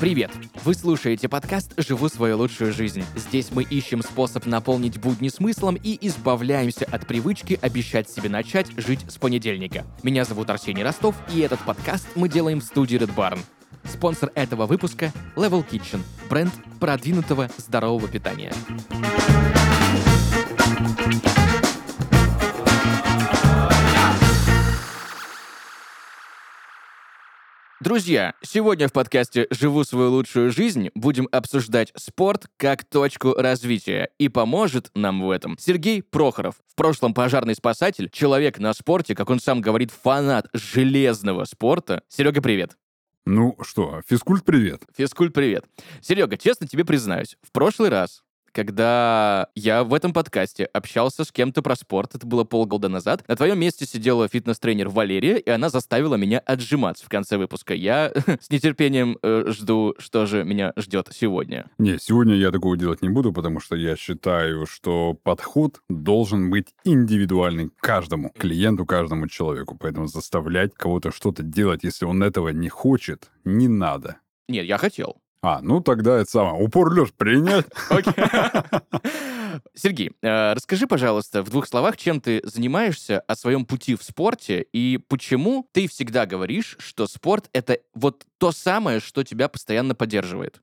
Привет! Вы слушаете подкаст «Живу свою лучшую жизнь». Здесь мы ищем способ наполнить будни смыслом и избавляемся от привычки обещать себе начать жить с понедельника. Меня зовут Арсений Ростов, и этот подкаст мы делаем в студии Red Barn. Спонсор этого выпуска — Level Kitchen, бренд продвинутого здорового питания. Друзья, сегодня в подкасте «Живу свою лучшую жизнь» будем обсуждать спорт как точку развития. И поможет нам в этом Сергей Прохоров. В прошлом пожарный спасатель, человек на спорте, как он сам говорит, фанат железного спорта. Серега, привет. Ну что, физкульт, привет. Физкульт, привет. Серега, честно тебе признаюсь, в прошлый раз, когда я в этом подкасте общался с кем-то про спорт, это было полгода назад, на твоем месте сидела фитнес-тренер Валерия, и она заставила меня отжиматься в конце выпуска. Я с нетерпением жду, что же меня ждет сегодня. Не, сегодня я такого делать не буду, потому что я считаю, что подход должен быть индивидуальный каждому клиенту, каждому человеку. Поэтому заставлять кого-то что-то делать, если он этого не хочет, не надо. Нет, я хотел. А, ну тогда это самое. Упор, Лёш, принять. Сергей, расскажи, пожалуйста, в двух словах, чем ты занимаешься, о своем пути в спорте и почему ты всегда говоришь, что спорт — это вот то самое, что тебя постоянно поддерживает.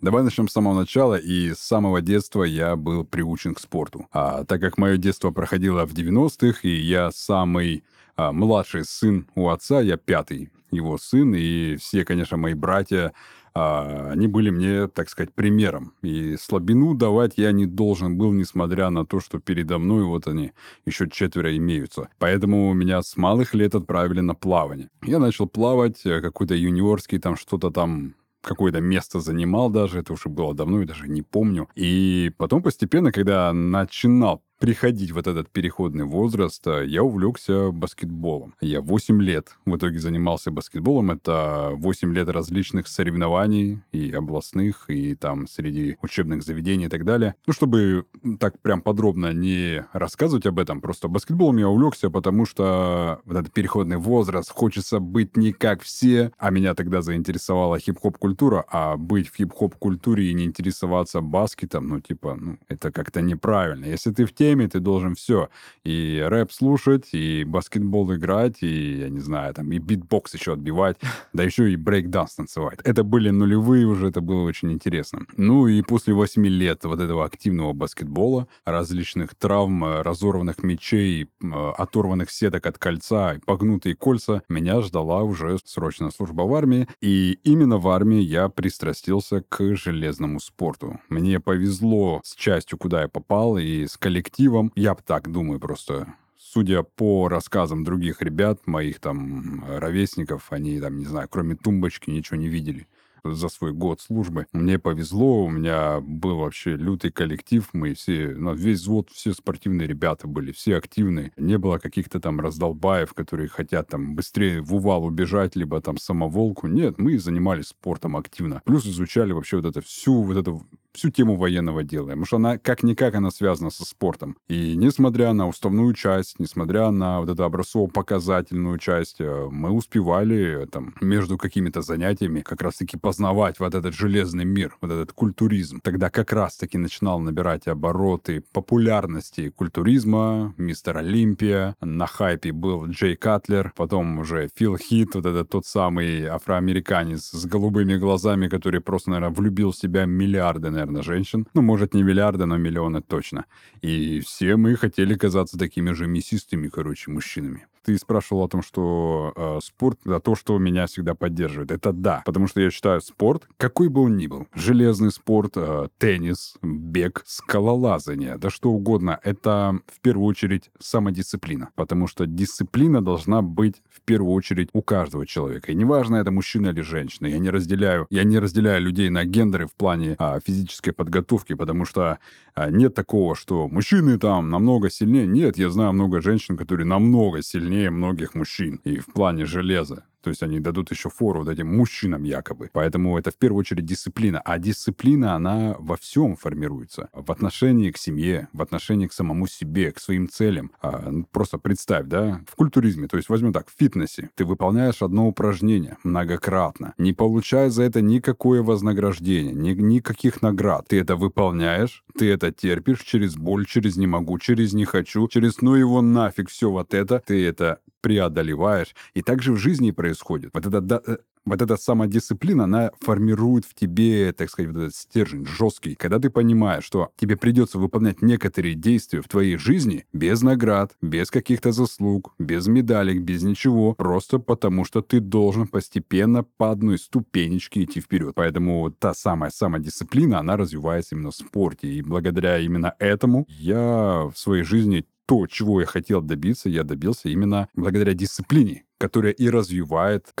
Давай начнем с самого начала. И с самого детства я был приучен к спорту. Так как мое детство проходило в 90-х, и я самый младший сын у отца, я пятый его сын, и все, конечно, мои братья, они были мне, так сказать, примером. И слабину давать я не должен был, несмотря на то, что передо мной вот они, еще четверо имеются. Поэтому меня с малых лет отправили на плавание. Я начал плавать, какой-то юниорский, там что-то там, какое-то место занимал даже, это уже было давно, я даже не помню. И потом постепенно, когда начинал приходить вот этот переходный возраст, я увлекся баскетболом. Я 8 лет в итоге занимался баскетболом. Это 8 лет различных соревнований, и областных, и там среди учебных заведений и так далее. Ну, чтобы так прям подробно не рассказывать об этом, просто баскетболом я увлекся, потому что вот этот переходный возраст, хочется быть не как все, а меня тогда заинтересовала хип-хоп-культура, а быть в хип-хоп-культуре и не интересоваться баскетом, это как-то неправильно. Если ты в теме, ты должен все. И рэп слушать, и баскетбол играть, и, я не знаю, там, и битбокс еще отбивать, да еще и брейк-данс танцевать. Это были нулевые уже, это было очень интересно. Ну и после 8 лет вот этого активного баскетбола, различных травм, разорванных мячей, оторванных сеток от кольца, погнутые кольца, меня ждала уже срочная служба в армии. И именно в армии я пристрастился к железному спорту. Мне повезло с частью, куда я попал, и с коллективом. Я так думаю просто. Судя по рассказам других ребят, моих там ровесников, они там, не знаю, кроме тумбочки ничего не видели за свой год службы. Мне повезло, у меня был вообще лютый коллектив, мы все, весь взвод, все спортивные ребята были, все активные. Не было каких-то там раздолбаев, которые хотят там быстрее в увал убежать, либо там самоволку. Нет, мы занимались спортом активно. Плюс изучали вообще всю тему военного дела, потому что она, как-никак, она связана со спортом. И несмотря на уставную часть, несмотря на вот эту образцово-показательную часть, мы успевали там между какими-то занятиями как раз-таки познавать вот этот железный мир, вот этот культуризм. Тогда как раз-таки начинал набирать обороты популярности культуризма, Мистер Олимпия, на хайпе был Джей Катлер, потом уже Фил Хит, вот этот тот самый афроамериканец с голубыми глазами, который просто, наверное, влюбил в себя миллиарды, женщин. Может, не миллиарды, но миллионы точно. И все мы хотели казаться такими же мясистыми, мужчинами. Ты спрашивал о том, что спорт — это то, что меня всегда поддерживает. Это да, потому что я считаю спорт, какой бы он ни был, железный спорт, теннис, бег, скалолазание, да что угодно, это в первую очередь самодисциплина, потому что дисциплина должна быть в первую очередь у каждого человека. И неважно, это мужчина или женщина. Я не разделяю людей на гендеры в плане физической подготовки, потому что нет такого, что мужчины там намного сильнее. Нет, я знаю много женщин, которые намного сильнее многих мужчин и в плане железа. То есть они дадут еще фору вот этим мужчинам якобы. Поэтому это в первую очередь дисциплина. А дисциплина, она во всем формируется. В отношении к семье, в отношении к самому себе, к своим целям. Просто представь, да, в культуризме, то есть возьмем так, в фитнесе. Ты выполняешь одно упражнение многократно, не получая за это никакое вознаграждение, никаких наград. Ты это выполняешь, ты это терпишь через боль, через не могу, через не хочу, через ну его нафиг, все вот это. Ты это преодолеваешь. И также в жизни происходит. Вот эта самодисциплина, она формирует в тебе, так сказать, вот этот стержень жесткий. Когда ты понимаешь, что тебе придется выполнять некоторые действия в твоей жизни без наград, без каких-то заслуг, без медалек, без ничего, просто потому что ты должен постепенно по одной ступенечке идти вперед. Поэтому та самая самодисциплина, она развивается именно в спорте. И благодаря именно этому я в своей жизни то, чего я хотел добиться, я добился именно благодаря дисциплине, которую и развивает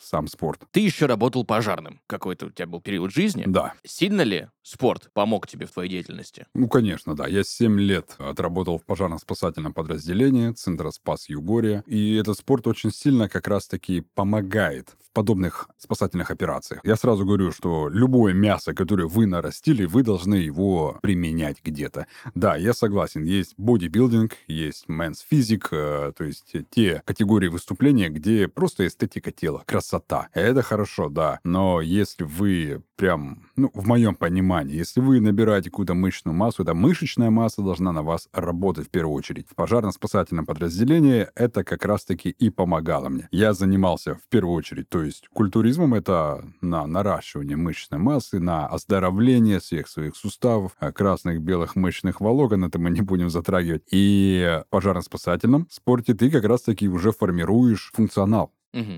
сам спорт. Ты еще работал пожарным. Какой-то у тебя был период жизни. Да. Сильно ли спорт помог тебе в твоей деятельности? Ну, конечно, да. Я 7 лет отработал в пожарно-спасательном подразделении Центроспас Югория. И этот спорт очень сильно как раз-таки помогает в подобных спасательных операциях. Я сразу говорю, что любое мясо, которое вы нарастили, вы должны его применять где-то. Да, я согласен. Есть бодибилдинг, есть men's physique, то есть те категории, выступления, где просто эстетика тела, красота. Это хорошо, да. Но если вы прям, ну, в моем понимании, если вы набираете какую-то мышечную массу, эта мышечная масса должна на вас работать в первую очередь. В пожарно-спасательном подразделении это как раз-таки и помогало мне. Я занимался в первую очередь, то есть культуризмом, это на наращивание мышечной массы, на оздоровление всех своих суставов, красных, белых мышечных волокон, это мы не будем затрагивать. И в пожарно-спасательном спорте ты как раз-таки уже формируешь функционал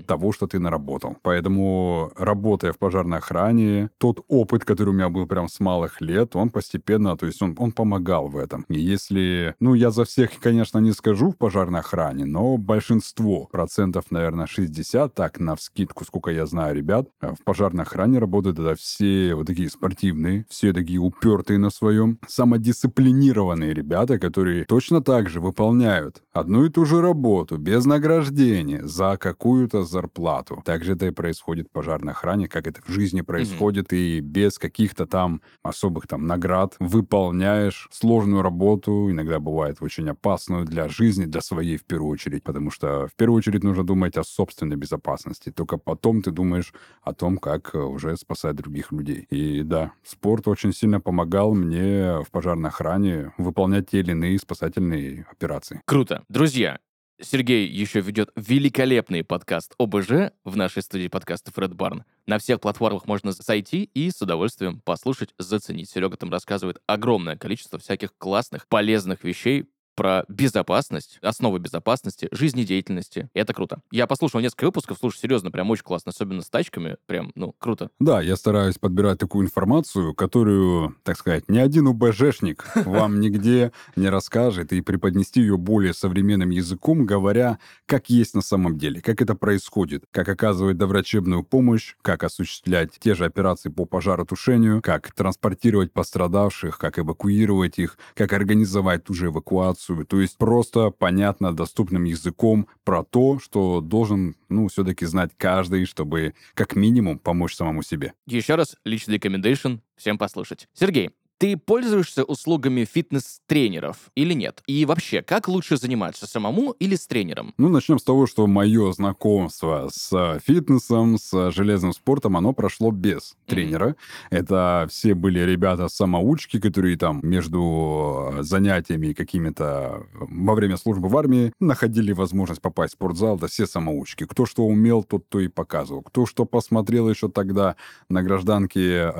того, что ты наработал. Поэтому, работая в пожарной охране, тот опыт, который у меня был прям с малых лет, он постепенно, то есть он помогал в этом. И если, ну, я за всех, конечно, не скажу в пожарной охране, но большинство, процентов, наверное, 60, так, навскидку, сколько я знаю ребят, в пожарной охране работают тогда все вот такие спортивные, все такие упертые на своем, самодисциплинированные ребята, которые точно так же выполняют одну и ту же работу, без награждения, за какую зарплату. Так же это и происходит в пожарной охране, как это в жизни происходит, и без каких-то там особых там наград выполняешь сложную работу, иногда бывает очень опасную для жизни, для своей в первую очередь, потому что в первую очередь нужно думать о собственной безопасности, только потом ты думаешь о том, как уже спасать других людей. И да, спорт очень сильно помогал мне в пожарной охране выполнять те или иные спасательные операции. Круто. Друзья, Сергей еще ведет великолепный подкаст ОБЖ в нашей студии подкастов Red Barn. На всех платформах можно зайти и с удовольствием послушать, заценить. Серега там рассказывает огромное количество всяких классных, полезных вещей про безопасность, основы безопасности, жизнедеятельности. Это круто. Я послушал несколько выпусков, слушай, серьезно, прям очень классно, особенно с тачками, прям, ну, круто. Да, я стараюсь подбирать такую информацию, которую, так сказать, ни один УБЖшник вам нигде не расскажет, и преподнести ее более современным языком, говоря, как есть на самом деле, как это происходит, как оказывать доврачебную помощь, как осуществлять те же операции по пожаротушению, как транспортировать пострадавших, как эвакуировать их, как организовать ту же эвакуацию. То есть просто понятно доступным языком про то, что должен, ну, все-таки знать каждый, чтобы как минимум помочь самому себе. Еще раз, личный рекомендейшн всем послушать. Сергей, ты пользуешься услугами фитнес-тренеров или нет? И вообще, как лучше заниматься, самому или с тренером? Ну, начнем с того, что мое знакомство с фитнесом, с железным спортом, оно прошло без тренера. Это все были ребята-самоучки, которые там между занятиями какими-то во время службы в армии находили возможность попасть в спортзал. Да все самоучки. Кто что умел, тот то и показывал. Кто что посмотрел еще тогда на гражданке,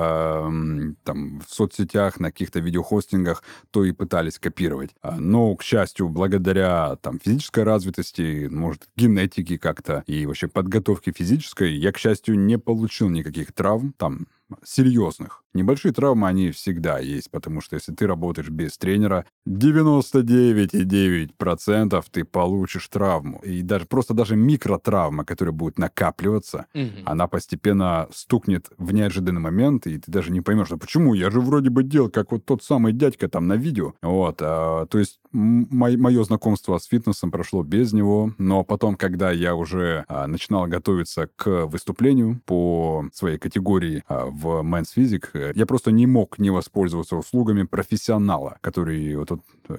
там, в соцсетях, на каких-то видеохостингах, то и пытались копировать. Но, к счастью, благодаря там физической развитости, может, генетике как-то и вообще подготовке физической, я, к счастью, не получил никаких травм там серьезных. Небольшие травмы, они всегда есть, потому что если ты работаешь без тренера, 99,9% ты получишь травму. И даже просто даже микротравма, которая будет накапливаться, она постепенно стукнет в неожиданный момент, и ты даже не поймешь, ну почему? Я же вроде бы делал, как вот тот самый дядька там на видео. Вот, то есть мое знакомство с фитнесом прошло без него, но потом, когда я уже начинал готовиться к выступлению по своей категории в Men's Physique, я просто не мог не воспользоваться услугами профессионала, который, вот,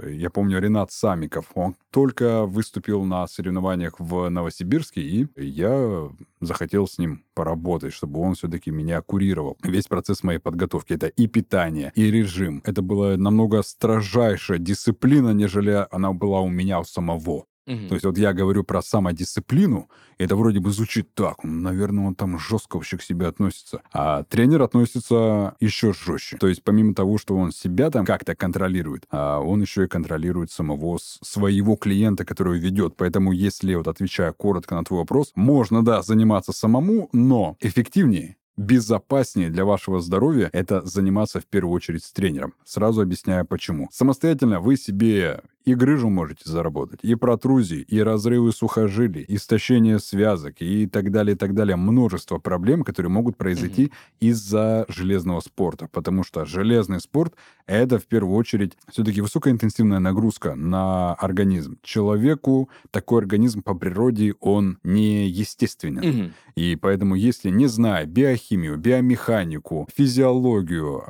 я помню, Ренат Самиков, он только выступил на соревнованиях в Новосибирске, и я захотел с ним поработать, чтобы он все-таки меня курировал. Весь процесс моей подготовки — это и питание, и режим. Это была намного строжайшая дисциплина, нежели она была у меня у самого. То есть вот я говорю про самодисциплину, это вроде бы звучит так, наверное, он там жестко вообще к себе относится. А тренер относится еще жестче. То есть помимо того, что он себя там как-то контролирует, он еще и контролирует самого своего клиента, которого ведет. Поэтому если, вот отвечая коротко на твой вопрос, можно, да, заниматься самому, но эффективнее, безопаснее для вашего здоровья это заниматься в первую очередь с тренером. Сразу объясняю, почему. Самостоятельно вы себе и грыжу можете заработать, и протрузии, и разрывы сухожилий, истощение связок, и так далее. Множество проблем, которые могут произойти из-за железного спорта, потому что железный спорт — это, в первую очередь, все-таки высокоинтенсивная нагрузка на организм. Человеку такой организм по природе, он не естественен. И поэтому, если не зная биохимию, биомеханику, физиологию,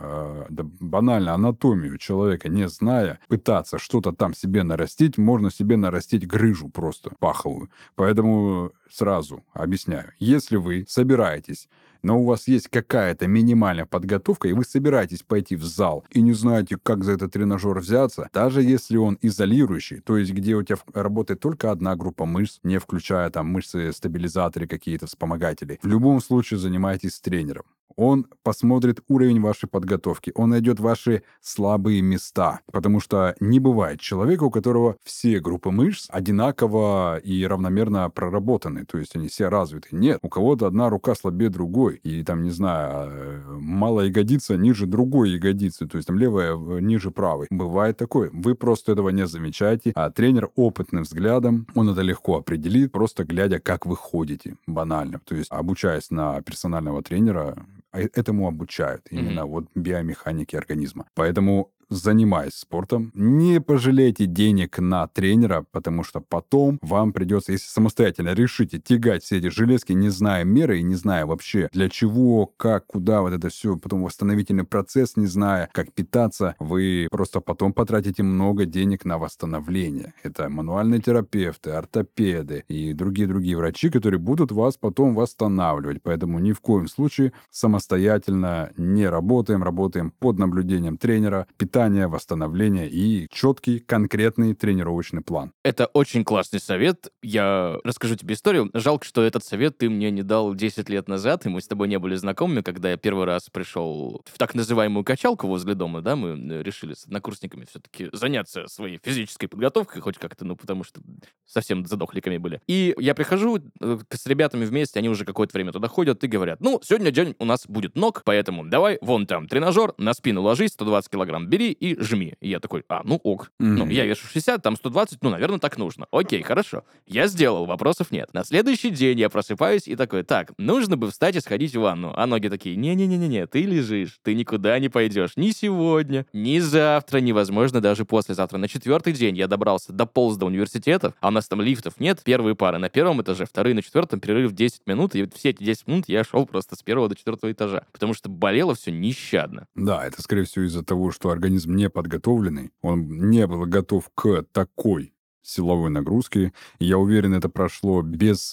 да банально анатомию человека, не зная, пытаться что-то там себе нарастить, можно себе нарастить грыжу просто паховую. Поэтому сразу объясняю. Если вы собираетесь, но у вас есть какая-то минимальная подготовка, и вы собираетесь пойти в зал, и не знаете, как за этот тренажер взяться, даже если он изолирующий, то есть где у тебя работает только одна группа мышц, не включая там мышцы-стабилизаторы, какие-то вспомогатели, в любом случае занимайтесь с тренером. Он посмотрит уровень вашей подготовки, он найдет ваши слабые места, потому что не бывает человека, у которого все группы мышц одинаково и равномерно проработаны, то есть они все развиты. Нет, у кого-то одна рука слабее другой, и там, не знаю, малая ягодица ниже другой ягодицы, то есть там левая ниже правой. Бывает такое. Вы просто этого не замечаете, а тренер опытным взглядом, он это легко определит, просто глядя, как вы ходите, банально. То есть обучаясь на персонального тренера, этому обучают именно вот биомеханики организма. Поэтому занимаясь спортом, не пожалейте денег на тренера, потому что потом вам придется, если самостоятельно решите тягать все эти железки, не зная меры и не зная вообще для чего, как, куда, вот это все, потом восстановительный процесс, не зная, как питаться, вы просто потом потратите много денег на восстановление. Это мануальные терапевты, ортопеды и другие врачи, которые будут вас потом восстанавливать. Поэтому ни в коем случае самостоятельно не работаем, работаем под наблюдением тренера, питание, восстановление и четкий, конкретный тренировочный план. Это очень классный совет. Я расскажу тебе историю. Жалко, что этот совет ты мне не дал 10 лет назад, и мы с тобой не были знакомыми, когда я первый раз пришел в так называемую качалку возле дома, да, мы решили с однокурсниками все-таки заняться своей физической подготовкой, хоть как-то, ну, потому что совсем задохликами были. И я прихожу с ребятами вместе, они уже какое-то время туда ходят и говорят, ну, сегодня день у нас будет ног, поэтому давай вон там тренажер, на спину ложись, 120 килограмм бери и жми. И я такой, ну ок. Ну, я вешу 60, там 120, ну, наверное, так нужно. Окей, хорошо. Я сделал, вопросов нет. На следующий день я просыпаюсь и такой, так, нужно бы встать и сходить в ванну. А ноги такие, не-не-не-не, ты лежишь, ты никуда не пойдешь. Ни сегодня, ни завтра, невозможно даже послезавтра. На четвертый день я дополз до университета, а у нас там лифтов нет, первые пары на первом этаже, вторые на четвертом, перерыв 10 минут, и все эти 10 минут я шел просто с первого до четвертого этажа, потому что болело все нещадно. Да, это, скорее всего, из-за того, что организм не подготовленный, он не был готов к такой силовой нагрузке. Я уверен, это прошло без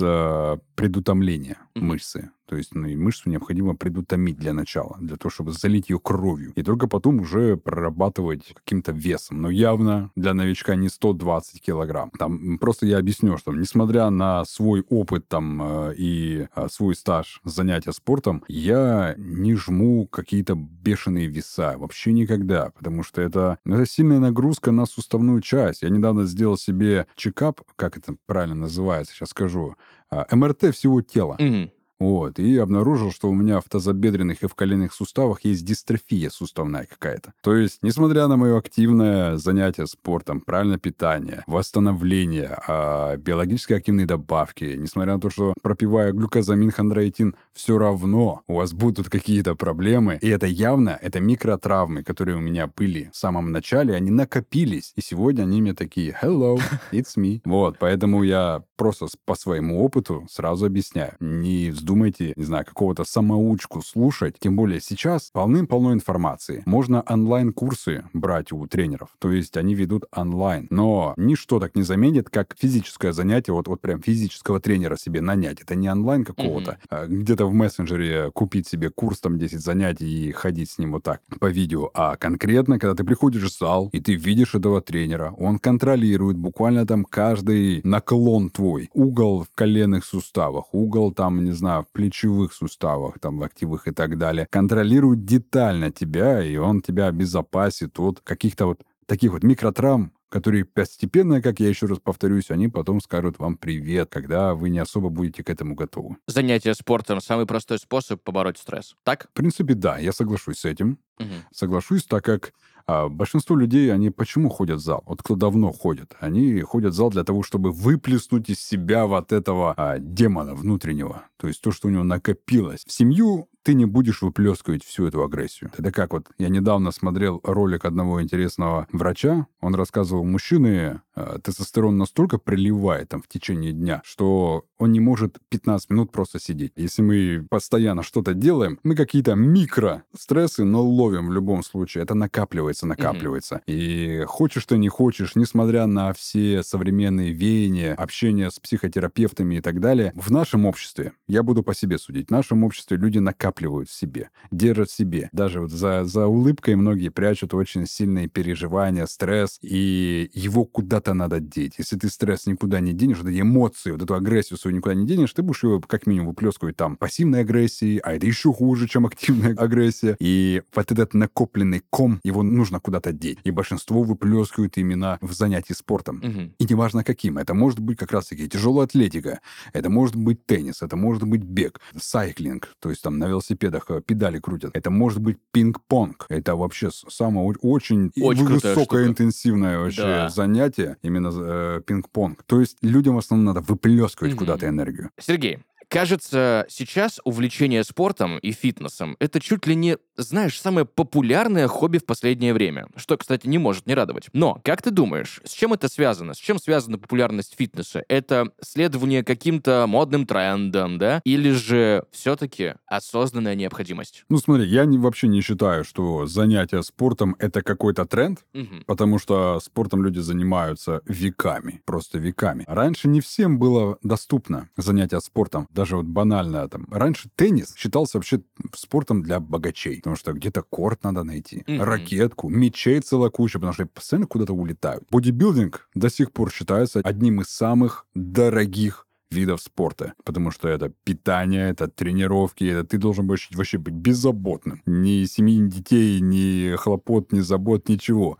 предутомления мышцы. То есть и мышцу необходимо предутомить для начала, для того, чтобы залить ее кровью. И только потом уже прорабатывать каким-то весом. Но явно для новичка не 120 килограмм. Там просто я объясню, что несмотря на свой опыт там, и свой стаж занятия спортом, я не жму какие-то бешеные веса. Вообще никогда. Потому что это сильная нагрузка на суставную часть. Я недавно сделал себе чекап, как это правильно называется, сейчас скажу, МРТ всего тела. Вот, и обнаружил, что у меня в тазобедренных и в коленных суставах есть дистрофия суставная какая-то. То есть, несмотря на мое активное занятие спортом, правильное питание, восстановление, биологически активные добавки, несмотря на то, что пропивая глюкозамин, хондроитин, все равно у вас будут какие-то проблемы. И это явно, это микротравмы, которые у меня были в самом начале, они накопились. И сегодня они мне такие: hello, it's me. Вот, поэтому я просто по своему опыту сразу объясняю. Не вздумайте, не знаю, какого-то самоучку слушать. Тем более сейчас полным-полно информации. Можно онлайн-курсы брать у тренеров. То есть они ведут онлайн. Но ничто так не заменит, как физическое занятие. Вот прям физического тренера себе нанять. Это не онлайн какого-то. Где-то в мессенджере купить себе курс, там 10 занятий и ходить с ним вот так по видео. А конкретно, когда ты приходишь в зал, и ты видишь этого тренера, он контролирует буквально там каждый наклон твой. Угол в коленных суставах, угол там, не знаю, в плечевых суставах, там локтевых и так далее. Контролирует детально тебя, и он тебя обезопасит от каких-то вот таких вот микротравм, которые постепенно, как я еще раз повторюсь, они потом скажут вам привет, когда вы не особо будете к этому готовы. Занятие спортом — самый простой способ побороть стресс, так? В принципе, да, я соглашусь с этим. Соглашусь, так как большинство людей, они почему ходят в зал? Вот кто давно ходит? Они ходят в зал для того, чтобы выплеснуть из себя вот этого демона внутреннего. То есть то, что у него накопилось. В семью ты не будешь выплескивать всю эту агрессию. Это как вот, я недавно смотрел ролик одного интересного врача. Он рассказывал, мужчины тестостерон настолько приливает там в течение дня, что он не может 15 минут просто сидеть. Если мы постоянно что-то делаем, мы какие-то микрострессы наловим в любом случае. Это накапливается. И хочешь ты, не хочешь, несмотря на все современные веяния, общение с психотерапевтами и так далее, в нашем обществе, я буду по себе судить, в нашем обществе люди накапливают в себе, держат в себе. Даже вот за улыбкой многие прячут очень сильные переживания, стресс, и его куда-то надо деть. Если ты стресс никуда не денешь, вот эти эмоции, вот эту агрессию свою никуда не денешь, ты будешь его как минимум выплескивать там пассивной агрессией, а это еще хуже, чем активная агрессия. И вот этот накопленный ком, его нужно куда-то деть. И большинство выплескивают именно в занятии спортом. И неважно каким. Это может быть как раз-таки тяжелая атлетика, это может быть теннис, это может быть бег, сайклинг, то есть там на велосипедах педали крутят. Это может быть пинг-понг. Это вообще самое очень высокоинтенсивное вообще занятие, именно пинг-понг. То есть людям в основном надо выплескивать куда-то энергию. Сергей, кажется, сейчас увлечение спортом и фитнесом — это чуть ли не, знаешь, самое популярное хобби в последнее время, что, кстати, не может не радовать. Но, как ты думаешь, с чем это связано? С чем связана популярность фитнеса? Это следование каким-то модным трендам, да? Или же все-таки осознанная необходимость? Ну, смотри, я вообще не считаю, что занятие спортом — это какой-то тренд, потому что спортом люди занимаются веками, просто веками. Раньше не всем было доступно занятие спортом. Даже вот банально там. Раньше теннис считался вообще спортом для богачей. Потому что где-то корт надо найти, ракетку, мячей целая куча, потому что постоянно куда-то улетают. Бодибилдинг до сих пор считается одним из самых дорогих видов спорта, потому что это питание, это тренировки, это ты должен вообще быть беззаботным. Ни семьи, ни детей, ни хлопот, ни забот, ничего.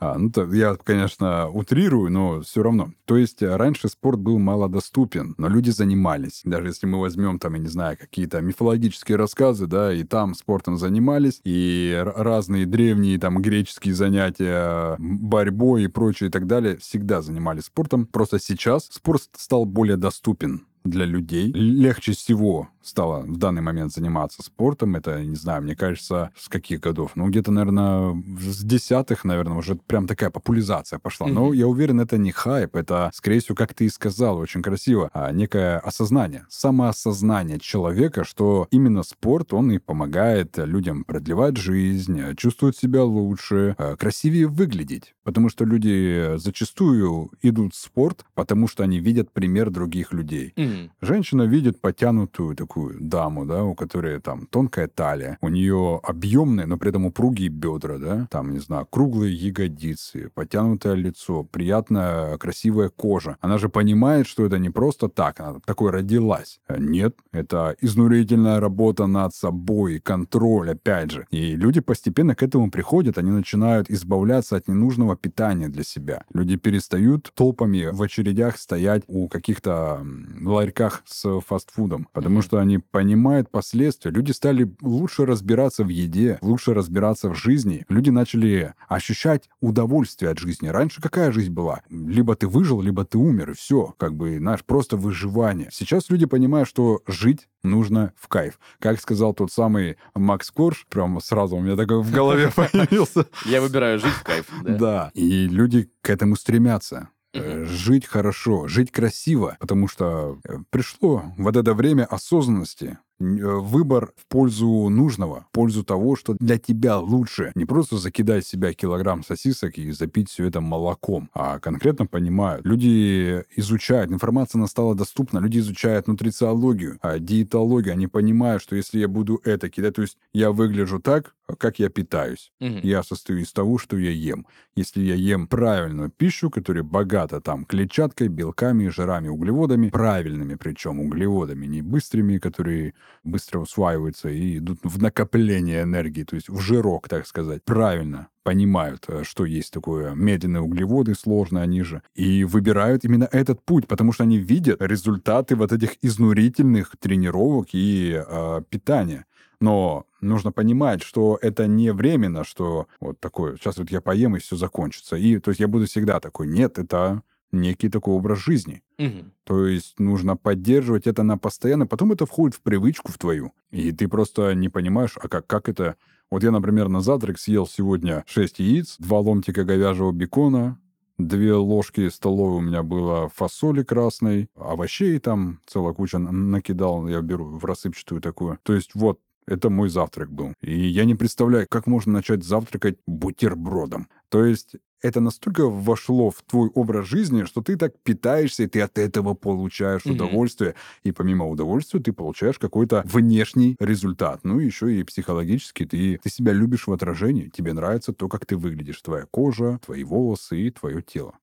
Я, конечно, утрирую, но все равно. То есть раньше спорт был малодоступен, но люди занимались. Даже если мы возьмем там, я не знаю, какие-то мифологические рассказы, да, и там спортом занимались, и разные древние там греческие занятия, борьбой и прочее и так далее, всегда занимались спортом. Просто сейчас спорт стал более доступен для людей. Легче всего стало в данный момент заниматься спортом. Это, не знаю, мне кажется, с каких годов? Ну, где-то, наверное, с 10-х, наверное, уже прям такая популяризация пошла. Но я уверен, это не хайп, это, скорее всего, как ты и сказал, очень красиво, некое осознание, самоосознание человека, что именно спорт, он и помогает людям продлевать жизнь, чувствовать себя лучше, красивее выглядеть. Потому что люди зачастую идут в спорт, потому что они видят пример других людей. Женщина видит потянутую такую даму, да, у которой там тонкая талия, у нее объемные, но при этом упругие бедра, да, там, не знаю, круглые ягодицы, потянутое лицо, приятная, красивая кожа. Она же понимает, что это не просто так, она такой родилась. Нет, это изнурительная работа над собой, контроль, опять же. И люди постепенно к этому приходят, они начинают избавляться от ненужного питания для себя. Люди перестают толпами в очередях стоять у каких-то ларьках с фастфудом, потому что что они понимают последствия. Люди стали лучше разбираться в еде, лучше разбираться в жизни. Люди начали ощущать удовольствие от жизни. Раньше какая жизнь была? Либо ты выжил, либо ты умер, и все. Как бы, знаешь, просто выживание. Сейчас люди понимают, что жить нужно в кайф. Как сказал тот самый Макс Корж, прям сразу у меня такой в голове появился. Я выбираю жить в кайф. Да. И люди к этому стремятся. Жить хорошо, жить красиво, потому что пришло вот это время осознанности. Выбор в пользу нужного, в пользу того, что для тебя лучше. Не просто закидать себя килограмм сосисок и запить все это молоком, а конкретно понимают. Люди изучают, информация стала доступна, люди изучают нутрициологию, диетологию, они понимают, что если я буду это кидать, то есть я выгляжу так, как я питаюсь. Угу. Я состою из того, что я ем. Если я ем правильную пищу, которая богата там клетчаткой, белками, жирами, углеводами, правильными причем углеводами, не быстрыми, которые быстро усваиваются и идут в накопление энергии, то есть в жирок, так сказать, правильно понимают, что есть такое медленные углеводы, сложные они же, и выбирают именно этот путь, потому что они видят результаты вот этих изнурительных тренировок и питания. Но нужно понимать, что это не временно, что вот такое, сейчас вот я поем, и все закончится. И то есть я буду всегда такой, нет, это некий такой образ жизни. Угу. То есть нужно поддерживать это на постоянно, потом это входит в привычку в твою, и ты просто не понимаешь, а как это... Вот я, например, на завтрак съел сегодня 6 яиц, 2 ломтика говяжьего бекона, 2 ложки столовой у меня было фасоли красной, овощей там целая куча накидал, я беру в рассыпчатую такую. То есть вот, это мой завтрак был. И я не представляю, как можно начать завтракать бутербродом. То есть это настолько вошло в твой образ жизни, что ты так питаешься, и ты от этого получаешь удовольствие. И помимо удовольствия ты получаешь какой-то внешний результат. Ну, еще и психологически ты себя любишь в отражении. Тебе нравится то, как ты выглядишь. Твоя кожа, твои волосы и твое тело.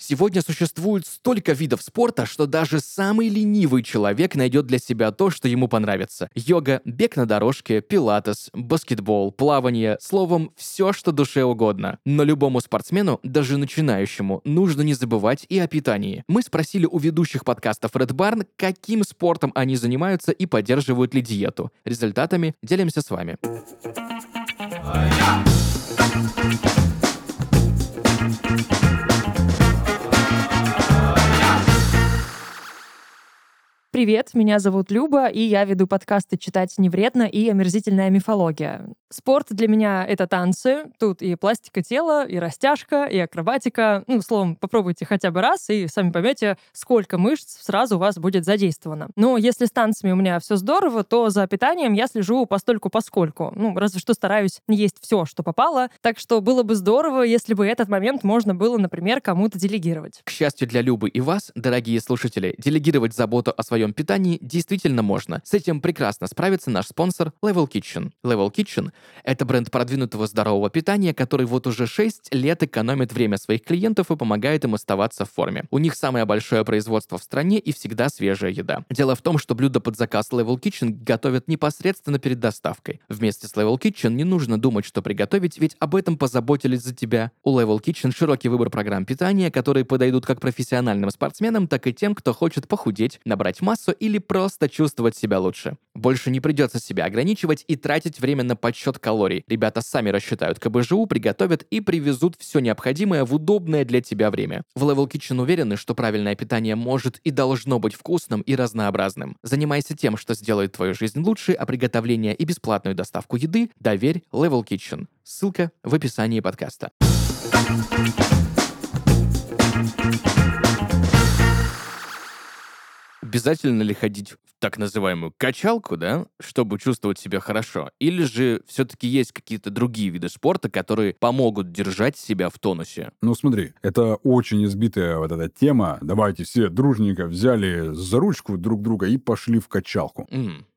Сегодня существует столько видов спорта, что даже самый ленивый человек найдет для себя то, что ему понравится. Йога, бег на дорожке, пилатес, баскетбол, плавание, словом, все, что душе угодно. Но любому спортсмену, даже начинающему, нужно не забывать и о питании. Мы спросили у ведущих подкастов Red Barn, каким спортом они занимаются и поддерживают ли диету. Результатами делимся с вами. Привет, меня зовут Люба, и я веду подкасты «Читать невредно» и «Омерзительная мифология». Спорт для меня — это танцы. Тут и пластика тела, и растяжка, и акробатика. Ну, словом, попробуйте хотя бы раз, и сами поймете, сколько мышц сразу у вас будет задействовано. Но если с танцами у меня все здорово, то за питанием я слежу постольку-поскольку. Ну, разве что стараюсь не есть все, что попало. Так что было бы здорово, если бы этот момент можно было, например, кому-то делегировать. К счастью для Любы и вас, дорогие слушатели, делегировать заботу о своем питании действительно можно. С этим прекрасно справится наш спонсор Level Kitchen. Level Kitchen — это бренд продвинутого здорового питания, который вот уже 6 лет экономит время своих клиентов и помогает им оставаться в форме. У них самое большое производство в стране и всегда свежая еда. Дело в том, что блюда под заказ Level Kitchen готовят непосредственно перед доставкой. Вместе с Level Kitchen не нужно думать, что приготовить, ведь об этом позаботились за тебя. У Level Kitchen широкий выбор программ питания, которые подойдут как профессиональным спортсменам, так и тем, кто хочет похудеть, набрать массу, или просто чувствовать себя лучше. Больше не придется себя ограничивать и тратить время на подсчет калорий. Ребята сами рассчитают КБЖУ, приготовят и привезут все необходимое в удобное для тебя время. В Level Kitchen уверены, что правильное питание может и должно быть вкусным и разнообразным. Занимайся тем, что сделает твою жизнь лучше, а приготовление и бесплатную доставку еды доверь Level Kitchen. Ссылка в описании подкаста. Обязательно ли ходить в так называемую качалку, да, чтобы чувствовать себя хорошо? Или же все-таки есть какие-то другие виды спорта, которые помогут держать себя в тонусе? Ну, смотри, это очень избитая вот эта тема. Давайте все дружненько взяли за ручку друг друга и пошли в качалку.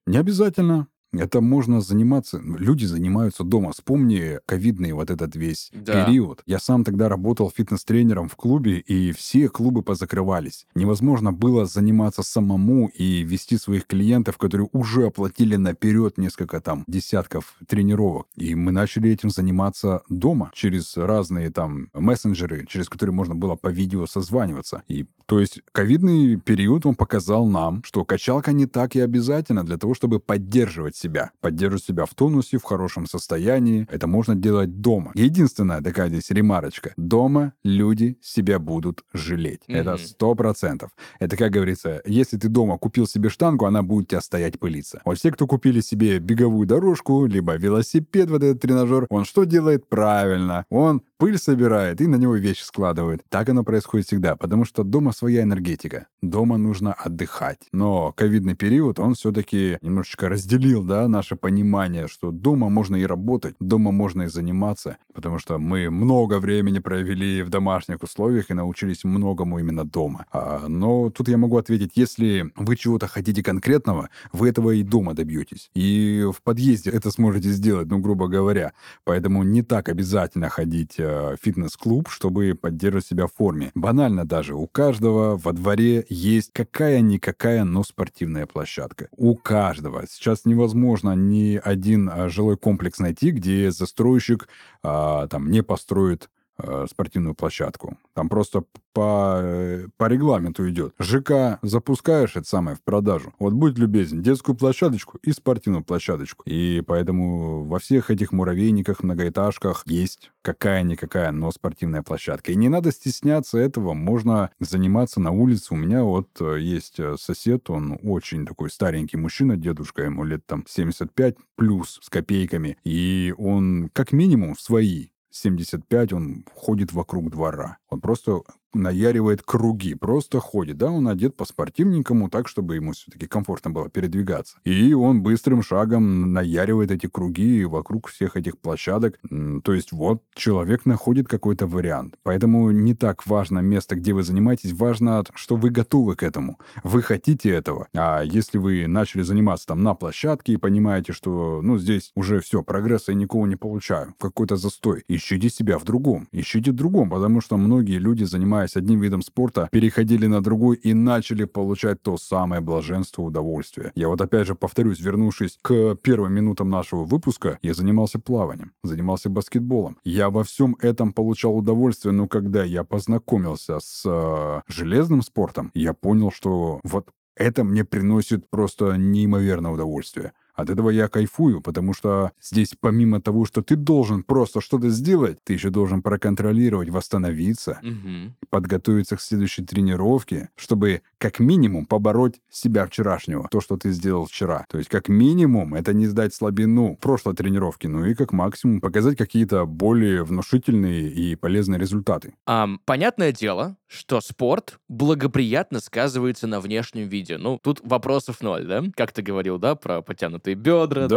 Не обязательно. Это можно заниматься, люди занимаются дома. Вспомни ковидный вот этот весь период. Я сам тогда работал фитнес-тренером в клубе, и все клубы позакрывались. Невозможно было заниматься самому и вести своих клиентов, которые уже оплатили наперед несколько там десятков тренировок. И мы начали этим заниматься дома через разные там мессенджеры, через которые можно было по видео созваниваться. И то есть ковидный период, он показал нам, что качалка не так и обязательно для того, чтобы поддерживать себя в тонусе, в хорошем состоянии. Это можно делать дома. Единственная такая здесь ремарочка. Дома люди себя будут жалеть. Это 100%. Это, как говорится, если ты дома купил себе штангу, она будет у тебя стоять пылиться. Вот все, кто купили себе беговую дорожку, либо велосипед, вот этот тренажер, он что делает? Правильно. Он пыль собирает и на него вещи складывает. Так оно происходит всегда, потому что дома своя энергетика. Дома нужно отдыхать. Но ковидный период, он все-таки немножечко разделил, да, наше понимание, что дома можно и работать, дома можно и заниматься, потому что мы много времени провели в домашних условиях и научились многому именно дома. Но тут я могу ответить, если вы чего-то хотите конкретного, вы этого и дома добьетесь. И в подъезде это сможете сделать, ну, грубо говоря. Поэтому не так обязательно ходить в фитнес-клуб, чтобы поддерживать себя в форме. Банально даже. У каждого во дворе есть какая-никакая, но спортивная площадка. У каждого. Сейчас невозможно ни один жилой комплекс найти, где застройщик там не построит спортивную площадку. Там просто по регламенту идет. ЖК запускаешь это самое в продажу. Вот будь любезен, детскую площадочку и спортивную площадочку. И поэтому во всех этих муравейниках, многоэтажках есть какая-никакая, но спортивная площадка. И не надо стесняться этого. Можно заниматься на улице. У меня вот есть сосед, он очень такой старенький мужчина, дедушка, ему лет там 75 плюс с копейками. И он как минимум в свои 75, он ходит вокруг двора. Он просто наяривает круги, просто ходит. Да, он одет по-спортивненькому, так, чтобы ему все-таки комфортно было передвигаться. И он быстрым шагом наяривает эти круги вокруг всех этих площадок. То есть вот человек находит какой-то вариант. Поэтому не так важно место, где вы занимаетесь, важно, что вы готовы к этому. Вы хотите этого. А если вы начали заниматься там на площадке и понимаете, что ну здесь уже все, прогресса я никого не получаю, какой-то застой, ищите себя в другом. Ищите в другом, потому что многие люди, занимаясь одним видом спорта, переходили на другой и начали получать то самое блаженство, удовольствие. Я вот опять же повторюсь, вернувшись к первым минутам нашего выпуска, я занимался плаванием, занимался баскетболом. Я во всем этом получал удовольствие, но когда я познакомился с железным спортом, я понял, что вот это мне приносит просто неимоверное удовольствие. От этого я кайфую, потому что здесь помимо того, что ты должен просто что-то сделать, ты еще должен проконтролировать, восстановиться, подготовиться к следующей тренировке, чтобы как минимум побороть себя вчерашнего, то, что ты сделал вчера. То есть как минимум это не сдать слабину прошлой тренировки, ну и как максимум показать какие-то более внушительные и полезные результаты. Понятное дело, что спорт благоприятно сказывается на внешнем виде. Ну, тут вопросов ноль, да? Как ты говорил, да, про потянутые бедра,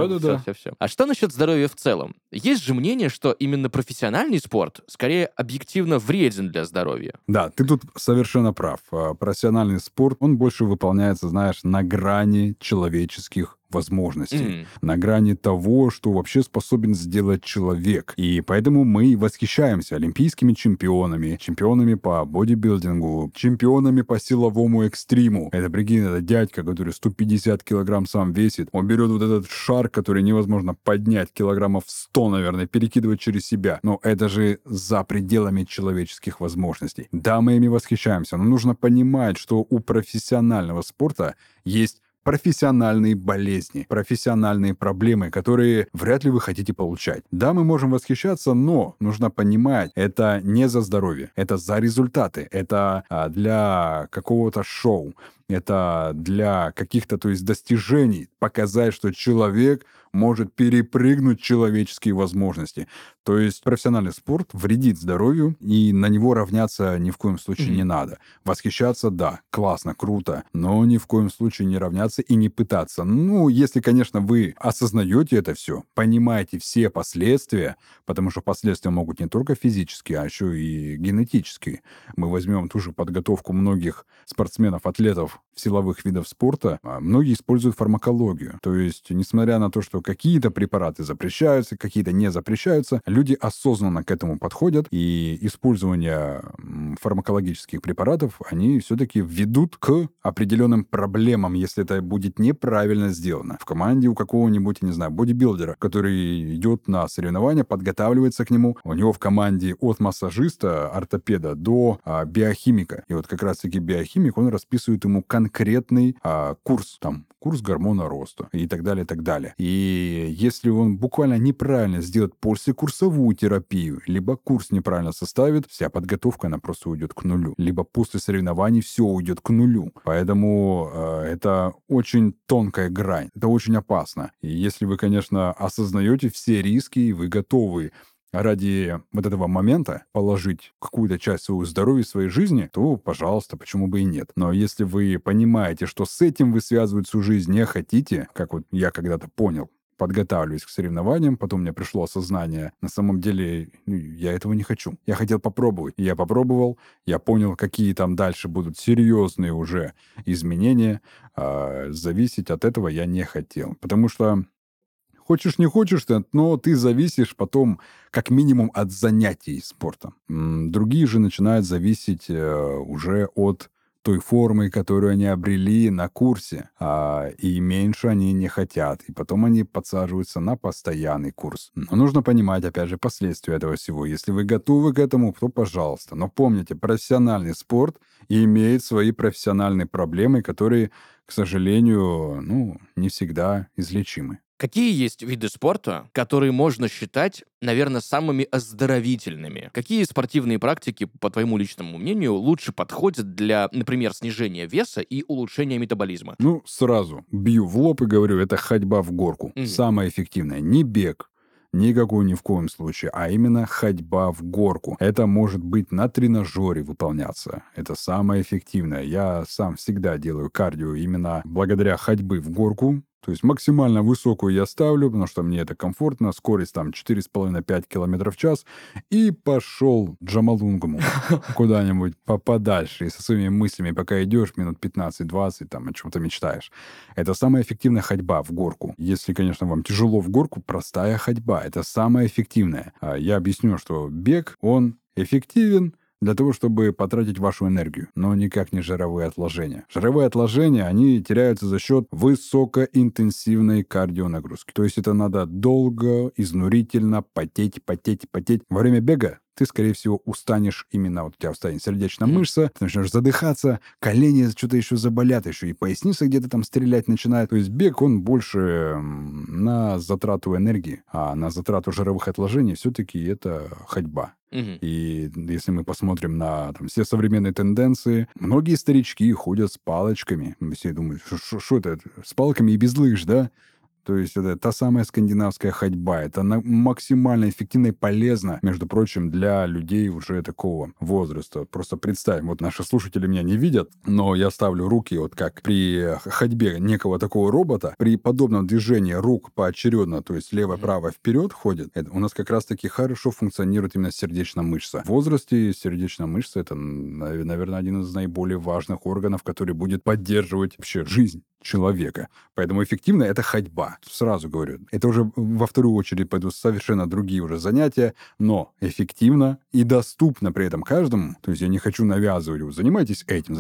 все. А что насчет здоровья в целом? Есть же мнение, что именно профессиональный спорт скорее объективно вреден для здоровья. Да, ты тут совершенно прав. Профессиональный спорт, он больше выполняется, знаешь, на грани человеческих возможностей, на грани того, что вообще способен сделать человек. И поэтому мы восхищаемся олимпийскими чемпионами, чемпионами по бодибилдингу, чемпионами по силовому экстриму. Это, прикинь, это дядька, который 150 килограмм сам весит. Он берет вот этот шар, который невозможно поднять, килограммов 100, наверное, перекидывает через себя. Но это же за пределами человеческих возможностей. Да, мы ими восхищаемся, но нужно понимать, что у профессионального спорта есть профессиональные болезни, профессиональные проблемы, которые вряд ли вы хотите получать. Да, мы можем восхищаться, но нужно понимать, это не за здоровье, это за результаты, это для какого-то шоу, это для каких-то, то есть, достижений, показать, что человек может перепрыгнуть человеческие возможности. То есть профессиональный спорт вредит здоровью, и на него равняться ни в коем случае не надо. Восхищаться, да, классно, круто, но ни в коем случае не равняться и не пытаться. Ну, если, конечно, вы осознаете это все, понимаете все последствия, потому что последствия могут не только физические, а еще и генетические. Мы возьмем ту же подготовку многих спортсменов, атлетов тренеров силовых видов спорта, многие используют фармакологию. То есть, несмотря на то, что какие-то препараты запрещаются, какие-то не запрещаются, люди осознанно к этому подходят, и использование фармакологических препаратов, они все-таки ведут к определенным проблемам, если это будет неправильно сделано. В команде у какого-нибудь, не знаю, бодибилдера, который идет на соревнования, подготавливается к нему, у него в команде от массажиста, ортопеда до биохимика. И вот как раз-таки биохимик, он расписывает ему конкретный курс, там, курс гормона роста и так далее, и так далее. И если он буквально неправильно сделает послекурсовую терапию, либо курс неправильно составит, вся подготовка, она просто уйдет к нулю. Либо после соревнований все уйдет к нулю. Поэтому это очень тонкая грань. Это очень опасно. И если вы, конечно, осознаете все риски, и вы готовы ради вот этого момента положить какую-то часть своего здоровья, своей жизни, то, пожалуйста, почему бы и нет. Но если вы понимаете, что с этим вы связывать всю жизнь не хотите, как вот я когда-то понял, подготавливаюсь к соревнованиям, потом мне пришло осознание, на самом деле я этого не хочу. Я хотел попробовать. Я попробовал, я понял, какие там дальше будут серьезные уже изменения. Зависеть от этого я не хотел. Потому что хочешь, не хочешь, но ты зависишь потом как минимум от занятий спортом. Другие же начинают зависеть уже от той формы, которую они обрели на курсе, и меньше они не хотят. И потом они подсаживаются на постоянный курс. Но нужно понимать, опять же, последствия этого всего. Если вы готовы к этому, то пожалуйста. Но помните, профессиональный спорт имеет свои профессиональные проблемы, которые, к сожалению, не всегда излечимы. Какие есть виды спорта, которые можно считать, наверное, самыми оздоровительными? Какие спортивные практики, по твоему личному мнению, лучше подходят для, например, снижения веса и улучшения метаболизма? Сразу бью в лоб и говорю, это ходьба в горку. Самое эффективное. Не бег. Никакой ни в коем случае, а именно ходьба в горку. Это может быть на тренажере выполняться. Это самое эффективное. Я сам всегда делаю кардио именно благодаря ходьбе в горку. То есть максимально высокую я ставлю, потому что мне это комфортно. Скорость там 4,5-5 км в час. И пошел Джамалунгому куда-нибудь подальше. И со своими мыслями, пока идешь, минут 15-20, там, о чем-то мечтаешь. Это самая эффективная ходьба в горку. Если, конечно, вам тяжело в горку, простая ходьба. Это самая эффективная. Я объясню, что бег, он эффективен для того, чтобы потратить вашу энергию, но никак не жировые отложения. Жировые отложения, они теряются за счет высокоинтенсивной кардионагрузки. То есть это надо долго, изнурительно потеть. Во время бега ты, скорее всего, устанешь именно, вот у тебя устанет сердечная мышца, ты начнешь задыхаться, колени что-то еще заболят, еще и поясница где-то там стрелять начинает. То есть бег, он больше на затрату энергии, а на затрату жировых отложений все-таки это ходьба. И если мы посмотрим на там, все современные тенденции, многие старички ходят с палочками. Все думают, что это, с палками и без лыж, да? То есть это та самая скандинавская ходьба. Это максимально эффективно и полезно, между прочим, для людей уже такого возраста. Просто представим, вот наши слушатели меня не видят, но я ставлю руки, вот как при ходьбе некого такого робота, при подобном движении рук поочередно, то есть лево-право вперед ходит, у нас как раз-таки хорошо функционирует именно сердечная мышца. В возрасте сердечная мышца — это, наверное, один из наиболее важных органов, который будет поддерживать вообще жизнь человека. Поэтому эффективно это ходьба. Сразу говорю, это уже во вторую очередь пойдут совершенно другие уже занятия, но эффективно и доступно при этом каждому. То есть я не хочу навязывать, занимайтесь этим,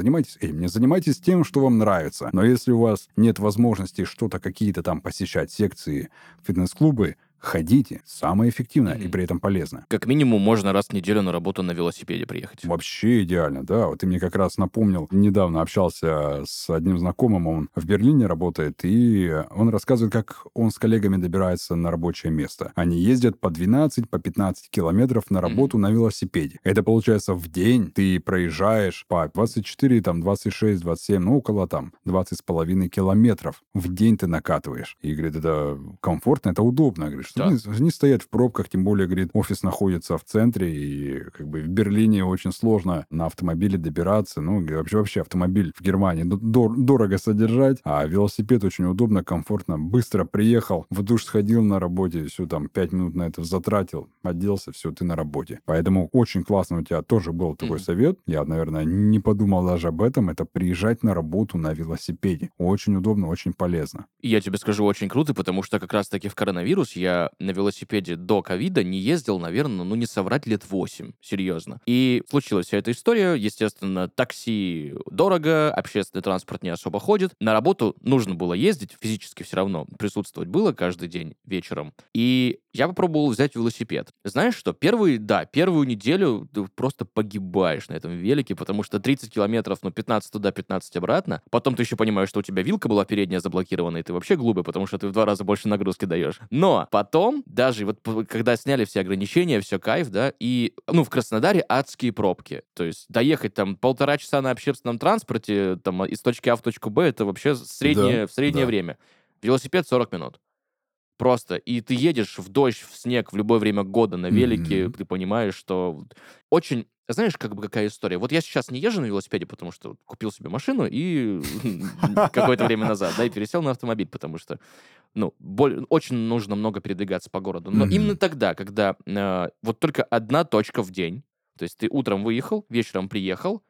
не занимайтесь тем, что вам нравится. Но если у вас нет возможности что-то, какие-то там посещать секции, фитнес-клубы, ходите. Самое эффективное и при этом полезно. Как минимум можно раз в неделю на работу на велосипеде приехать. Вообще идеально, да. Вот ты мне как раз напомнил, недавно общался с одним знакомым, он в Берлине работает, и он рассказывает, как он с коллегами добирается на рабочее место. Они ездят по 12, по 15 километров на работу на велосипеде. Это получается в день ты проезжаешь по 24, там, 26, 27, около там 20,5 километров в день ты накатываешь. И говорит, это комфортно, это удобно. Говорит, что? Они стоят в пробках, тем более, говорит, офис находится в центре, и как бы в Берлине очень сложно на автомобиле добираться. Ну, вообще автомобиль в Германии дорого содержать, а велосипед очень удобно, комфортно. Быстро приехал, в душ сходил на работе, все там 5 минут на это затратил, оделся, все, ты на работе. Поэтому очень классно у тебя тоже был такой совет. Я, наверное, не подумал даже об этом. Это приезжать на работу на велосипеде. Очень удобно, очень полезно. Я тебе скажу, очень круто, потому что как раз-таки в коронавирус я на велосипеде до ковида не ездил, наверное, ну не соврать, лет 8. Серьезно. И случилась вся эта история. Естественно, такси дорого, общественный транспорт не особо ходит. На работу нужно было ездить, физически все равно присутствовать было каждый день вечером. И я попробовал взять велосипед. Знаешь что? Первую неделю ты просто погибаешь на этом велике, потому что 30 километров, ну, 15 туда, 15 обратно. Потом ты еще понимаешь, что у тебя вилка была передняя заблокирована, и ты вообще глупый, потому что ты в 2 раза больше нагрузки даешь. Но потом, даже вот когда сняли все ограничения, все кайф, да, и, ну, в Краснодаре адские пробки. То есть доехать там 1,5 часа на общественном транспорте, там, из точки А в точку Б, это вообще среднее время. Велосипед 40 минут. Просто. И ты едешь в дождь, в снег в любое время года на велике, ты понимаешь, что очень... Знаешь, как бы какая история? Вот я сейчас не езжу на велосипеде, потому что купил себе машину и какое-то время назад, да, и пересел на автомобиль, потому что, ну, очень нужно много передвигаться по городу. Но именно тогда, когда вот только 1 точка в день, то есть ты утром выехал, вечером приехал,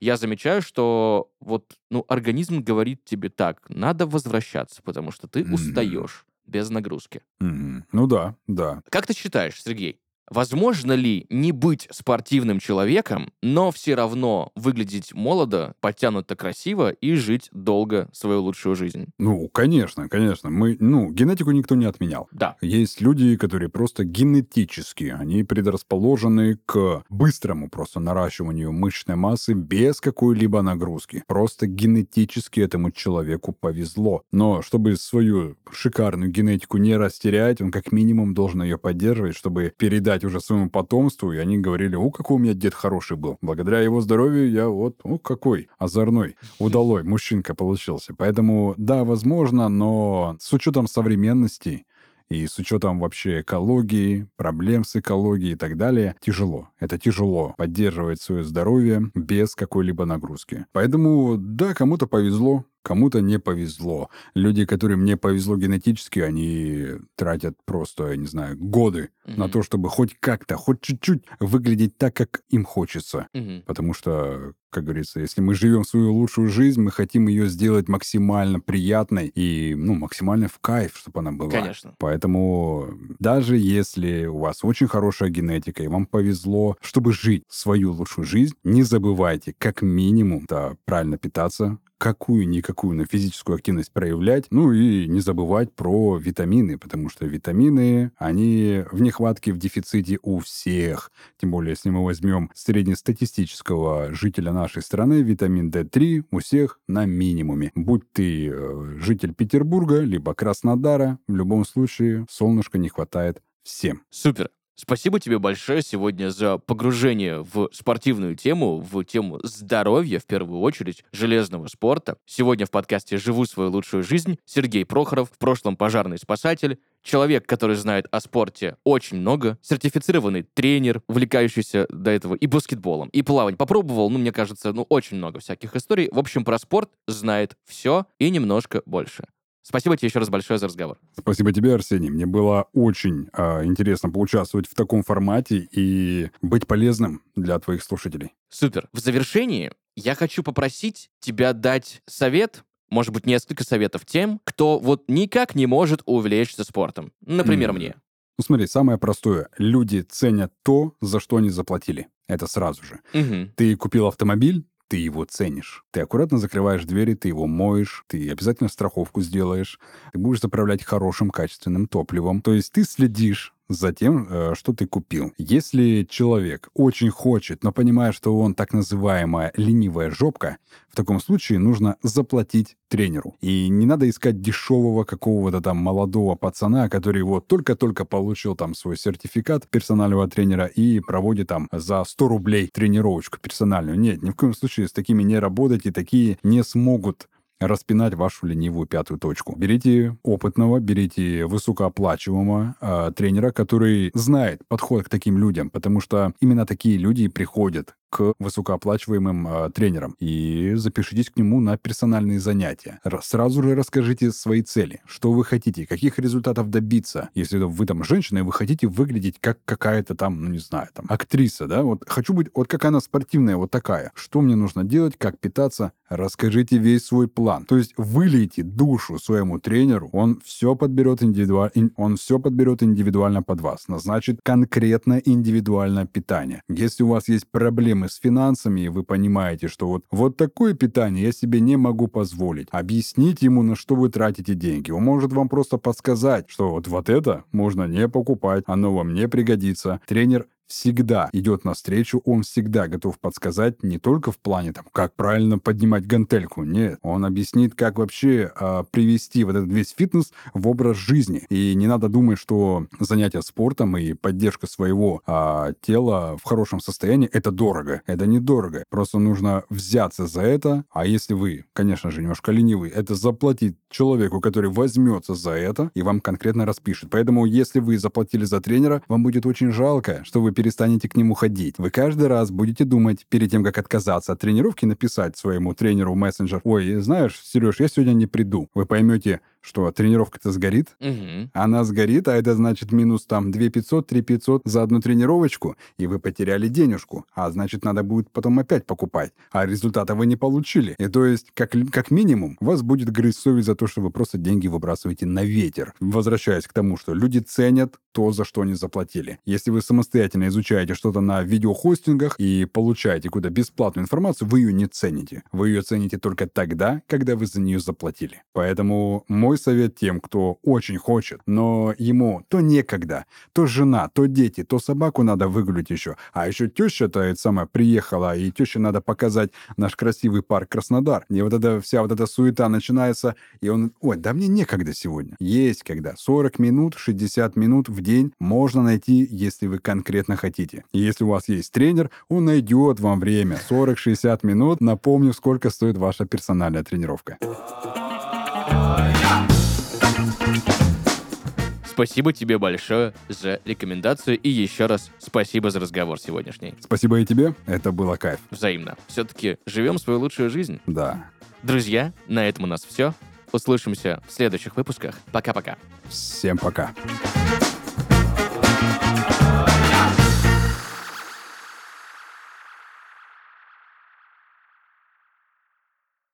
я замечаю, что вот, ну, организм говорит тебе так, надо возвращаться, потому что ты устаешь без нагрузки. Ну да, да. Как ты считаешь, Сергей, возможно ли не быть спортивным человеком, но все равно выглядеть молодо, подтянуто, красиво и жить долго свою лучшую жизнь? Ну, конечно, конечно. Мы генетику никто не отменял. Да. Есть люди, которые просто генетически, они предрасположены к быстрому просто наращиванию мышечной массы без какой-либо нагрузки. Просто генетически этому человеку повезло. Но чтобы свою шикарную генетику не растерять, он как минимум должен ее поддерживать, чтобы передать уже своему потомству, и они говорили, о, какой у меня дед хороший был. Благодаря его здоровью я вот, о, какой озорной, удалой мужчинка получился. Поэтому, да, возможно, но с учетом современности и с учетом вообще экологии, проблем с экологией и так далее, тяжело. Это тяжело поддерживать свое здоровье без какой-либо нагрузки. Поэтому, да, кому-то повезло, кому-то не повезло. Люди, которым не повезло генетически, они тратят просто, я не знаю, годы на то, чтобы хоть как-то, хоть чуть-чуть выглядеть так, как им хочется. Потому что, как говорится, если мы живем свою лучшую жизнь, мы хотим ее сделать максимально приятной и, ну, максимально в кайф, чтобы она была. Конечно. Поэтому даже если у вас очень хорошая генетика и вам повезло, чтобы жить свою лучшую жизнь, не забывайте, как минимум, да, правильно питаться, какую-никакую, но физическую активность проявлять, ну и не забывать про витамины, потому что витамины, они в нехватке, в дефиците у всех. Тем более, если мы возьмем среднестатистического жителя нашей страны, витамин D3 у всех на минимуме. Будь ты житель Петербурга, либо Краснодара, в любом случае солнышка не хватает всем. Супер! Спасибо тебе большое сегодня за погружение в спортивную тему, в тему здоровья, в первую очередь, железного спорта. Сегодня в подкасте «Живу свою лучшую жизнь» Сергей Прохоров, в прошлом пожарный спасатель, человек, который знает о спорте очень много, сертифицированный тренер, увлекающийся до этого и баскетболом, и плаванием. Попробовал, ну, мне кажется, ну, очень много всяких историй. В общем, про спорт знает все и немножко больше. Спасибо тебе еще раз большое за разговор. Спасибо тебе, Арсений. Мне было очень интересно поучаствовать в таком формате и быть полезным для твоих слушателей. Супер. В завершении я хочу попросить тебя дать совет, может быть, несколько советов тем, кто вот никак не может увлечься спортом. Например, мне. Ну, смотри, самое простое. Люди ценят то, за что они заплатили. Это сразу же. Ты купил автомобиль, ты его ценишь. Ты аккуратно закрываешь двери, ты его моешь, ты обязательно страховку сделаешь, ты будешь заправлять хорошим качественным топливом. То есть ты следишь за тем, что ты купил. Если человек очень хочет, но понимает, что он так называемая ленивая жопка, в таком случае нужно заплатить тренеру. И не надо искать дешевого какого-то там молодого пацана, который вот только-только получил там свой сертификат персонального тренера и проводит там за 100 рублей тренировочку персональную. Нет, ни в коем случае с такими не работайте, такие не смогут распинать вашу ленивую пятую точку. Берите опытного, берите высокооплачиваемого тренера, который знает подход к таким людям, потому что именно такие люди приходят к высокооплачиваемым тренерам. И запишитесь к нему на персональные занятия. Сразу же расскажите свои цели, что вы хотите, каких результатов добиться. Если вы там женщина, и вы хотите выглядеть как какая-то там, ну не знаю, там актриса, да, вот хочу быть, вот как она спортивная, вот такая. Что мне нужно делать, как питаться? Расскажите весь свой план. То есть вылейте душу своему тренеру, он все подберет индивидуально под вас. Назначит конкретное индивидуальное питание. Если у вас есть проблемы с финансами, и вы понимаете, что вот такое питание я себе не могу позволить. Объяснить ему, на что вы тратите деньги. Он может вам просто подсказать, что вот это можно не покупать, оно вам не пригодится. Тренер всегда идет навстречу, он всегда готов подсказать не только в плане, там, как правильно поднимать гантельку, нет, он объяснит, как вообще привести вот этот весь фитнес в образ жизни. И не надо думать, что занятия спортом и поддержка своего тела в хорошем состоянии — это дорого. Это недорого. Просто нужно взяться за это, а если вы, конечно же, немножко ленивый, это заплатить человеку, который возьмется за это и вам конкретно распишет. Поэтому, если вы заплатили за тренера, вам будет очень жалко, что вы перестанете к нему ходить. Вы каждый раз будете думать, перед тем, как отказаться от тренировки, написать своему тренеру в мессенджер: «Ой, знаешь, Сереж, я сегодня не приду». Вы поймете, что тренировка-то сгорит. Угу. Она сгорит, а это значит минус там 2500, 3500 за одну тренировочку, и вы потеряли денежку. А значит, надо будет потом опять покупать. А результата вы не получили. И то есть, как минимум, вас будет грызть совесть за то, что вы просто деньги выбрасываете на ветер. Возвращаясь к тому, что люди ценят то, за что они заплатили. Если вы самостоятельно изучаете что-то на видеохостингах и получаете какую-то бесплатную информацию, вы ее не цените. Вы ее цените только тогда, когда вы за нее заплатили. Поэтому мой совет тем, кто очень хочет, но ему то некогда, то жена, то дети, то собаку надо выгулять еще, а еще теща-то это самая приехала, и теще надо показать наш красивый парк Краснодар. И вот эта вся вот эта суета начинается, и он: «Ой, да мне некогда сегодня». Есть когда. 40 минут, 60 минут в день можно найти, если вы конкретно хотите. И если у вас есть тренер, он найдет вам время. 40-60 минут. Напомню, сколько стоит ваша персональная тренировка. Спасибо тебе большое за рекомендацию. И еще раз спасибо за разговор сегодняшний. Спасибо и тебе. Это было кайф. Взаимно. Все-таки живем свою лучшую жизнь. Да. Друзья, на этом у нас все. Услышимся в следующих выпусках. Пока-пока. Всем пока.